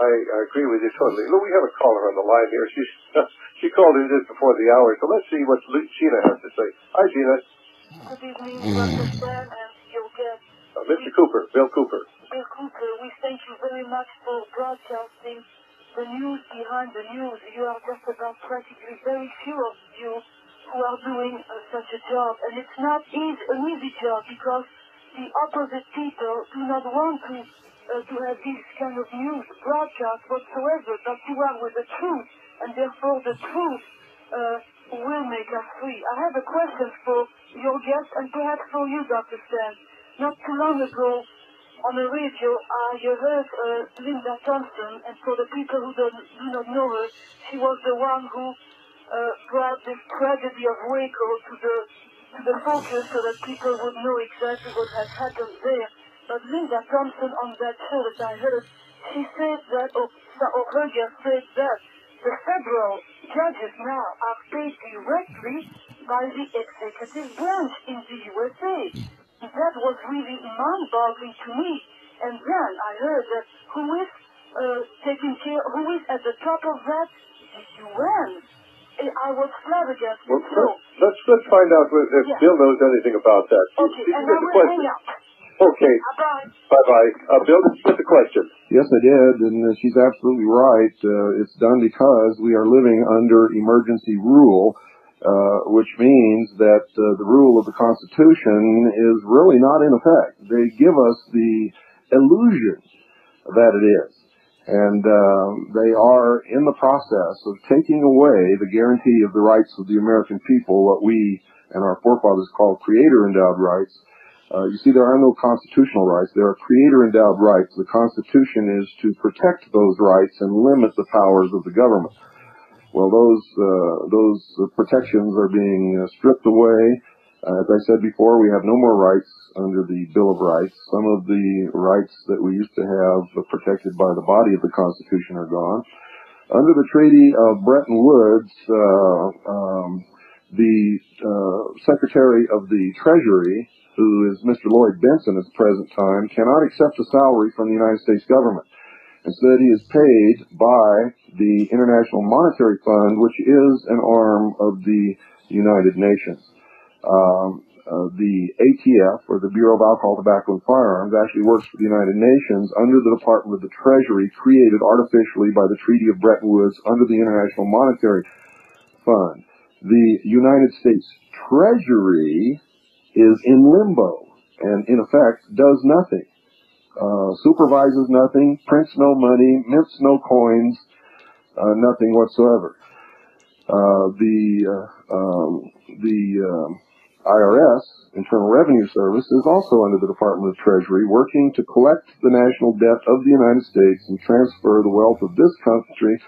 I agree with you totally. Look, we have a caller on the line here. She called in just before the hour, so let's see what Gina has to say. Hi, Gina. Good evening, Dr. Stan and your guest. Mr. Cooper, Bill Cooper. Bill Cooper, we thank you very much for broadcasting the news behind the news. You are just about practically very few of you who are doing such a job, and it's not an easy job because the opposite people do not want to have these kind of news broadcast whatsoever, but you are with the truth, and therefore the truth will make us free. I have a question for your guest, and perhaps for you, Dr. Stan. Not too long ago, on the radio, I heard Linda Thompson, and for the people who do not know her, she was the one who brought this tragedy of Waco to the focus so that people would know exactly what had happened there. But Linda Thompson on that show that I heard, she said that, or her guest said that, the federal judges now are paid directly by the executive branch in the USA. That was really mind-boggling to me. And then I heard that who is taking care, who is at the top of that? The UN. I was flabbergasted. Well, so, let's find out if Bill knows anything about that. Okay, and I will hang up. Okay. Bye-bye. Bill, what's the question? Yes, I did, and she's absolutely right. It's done because we are living under emergency rule, which means that the rule of the Constitution is really not in effect. They give us the illusion that it is, and they are in the process of taking away the guarantee of the rights of the American people, what we and our forefathers call creator-endowed rights. You see, there are no constitutional rights. There are creator-endowed rights. The Constitution is to protect those rights and limit the powers of the government. Well, those protections are being stripped away. As I said before, we have no more rights under the Bill of Rights. Some of the rights that we used to have protected by the body of the Constitution are gone. Under the Treaty of Bretton Woods, the Secretary of the Treasury, who is Mr. Lloyd Benson at the present time, cannot accept a salary from the United States government. Instead, he is paid by the International Monetary Fund, which is an arm of the United Nations. the ATF, or the Bureau of Alcohol, Tobacco, and Firearms, actually works for the United Nations under the Department of the Treasury, created artificially by the Treaty of Bretton Woods under the International Monetary Fund. The United States Treasury is in limbo and, in effect, does nothing. Supervises nothing, prints no money, mints no coins, nothing whatsoever. The IRS, Internal Revenue Service, is also under the Department of Treasury, working to collect the national debt of the United States and transfer the wealth of this country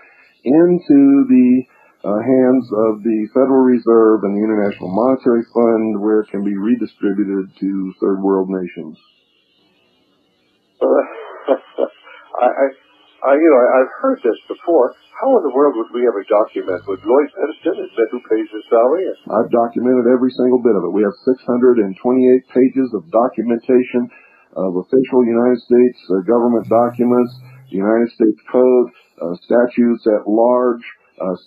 into the hands of the Federal Reserve and the International Monetary Fund, where it can be redistributed to third world nations. I've heard this before. How in the world would we ever document? Would Lloyd Peniston admit who pays his salary? I've documented every single bit of it. We have 628 pages of documentation of official United States government documents, United States Code, statutes at large,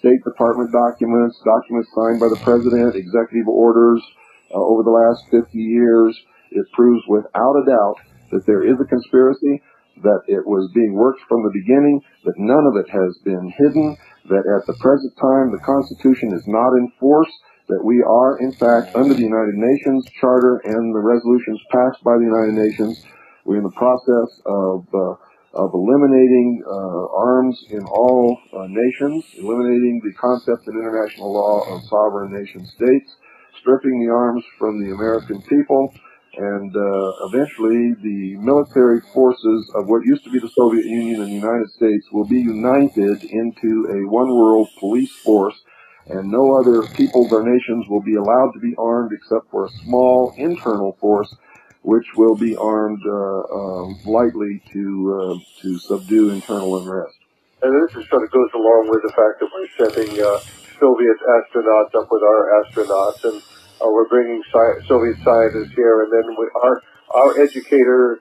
State Department documents, documents signed by the President, executive orders over the last 50 years. It proves without a doubt that there is a conspiracy, that it was being worked from the beginning, that none of it has been hidden, that at the present time the Constitution is not in force, that we are, in fact, under the United Nations Charter and the resolutions passed by the United Nations. We're in the process of eliminating arms in all nations, eliminating the concept in international law of sovereign nation states, stripping the arms from the American people, and eventually the military forces of what used to be the Soviet Union and the United States will be united into a one-world police force, and no other peoples or nations will be allowed to be armed except for a small internal force, which will be armed lightly to subdue internal unrest. And this just sort of goes along with the fact that we're sending Soviet astronauts up with our astronauts, and we're bringing Soviet scientists here, and then our educator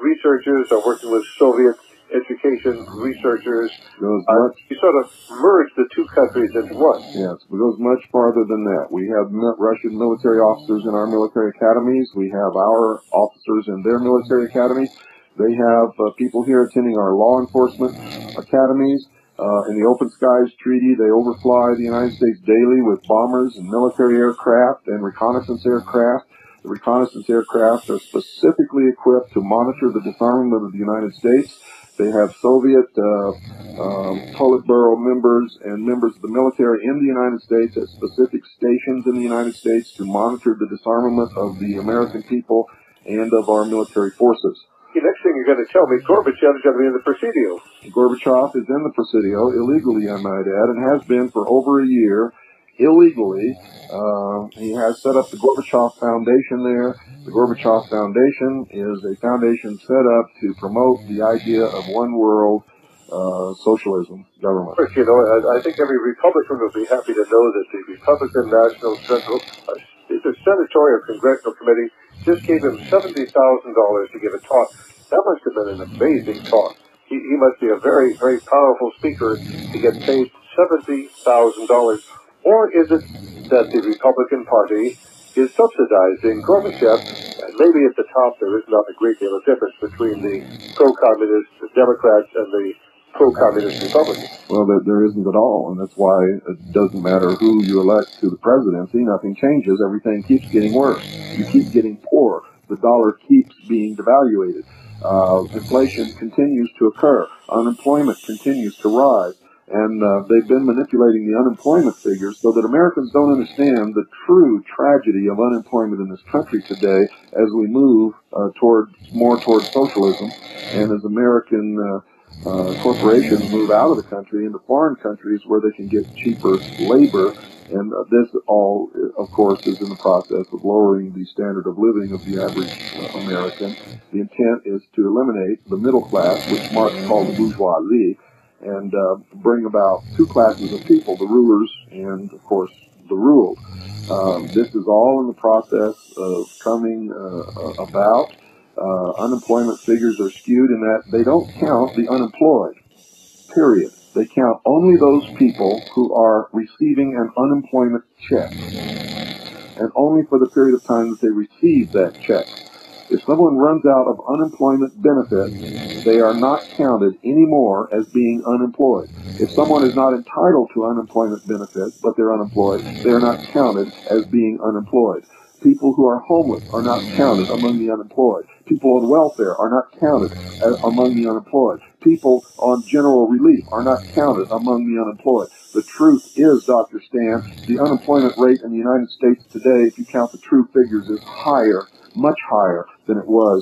researchers are working with Soviet education researchers. You sort of merge the two countries into one. Yes, it goes much farther than that. We have Russian military officers in our military academies. We have our officers in their military academies. They have people here attending our law enforcement academies. In the Open Skies Treaty, they overfly the United States daily with bombers and military aircraft and reconnaissance aircraft. The reconnaissance aircraft are specifically equipped to monitor the disarmament of the United States. They have Soviet Politburo members and members of the military in the United States at specific stations in the United States to monitor the disarmament of the American people and of our military forces. The next thing you're going to tell me, Gorbachev is going to be in the Presidio. Gorbachev is in the Presidio, illegally, I might add, and has been for over a year, illegally. He has set up the Gorbachev Foundation there. The Gorbachev Foundation is a foundation set up to promote the idea of one world socialism government. First, you know, I think every Republican would be happy to know that the Republican National Central, the Senatorial Congressional Committee, just gave him $70,000 to give a talk. That must have been an amazing talk. He must be a very, very powerful speaker to get paid $70,000. Or is it that the Republican Party is subsidizing Gorbachev? And maybe at the top there is not a great deal of difference between the pro-communist Democrats and the pro-communist Republicans. Well, there isn't at all, and that's why it doesn't matter who you elect to the presidency. Nothing changes. Everything keeps getting worse. You keep getting poor. The dollar keeps being devaluated. Inflation continues to occur. Unemployment continues to rise. And they've been manipulating the unemployment figures so that Americans don't understand the true tragedy of unemployment in this country today as we move toward socialism, and as American corporations move out of the country into foreign countries where they can get cheaper labor, and this all, of course, is in the process of lowering the standard of living of the average American. The intent is to eliminate the middle class, which Marx called the bourgeoisie, and bring about two classes of people, the rulers and, of course, the ruled. This is all in the process of coming about. Unemployment figures are skewed in that they don't count the unemployed, period. They count only those people who are receiving an unemployment check. and only for the period of time that they receive that check. If someone runs out of unemployment benefits, they are not counted anymore as being unemployed. If someone is not entitled to unemployment benefits, but they're unemployed, they are not counted as being unemployed. People who are homeless are not counted among the unemployed. People on welfare are not counted among the unemployed. People on general relief are not counted among the unemployed. The truth is, Dr. Stan, the unemployment rate in the United States today, if you count the true figures, is higher, much higher than it was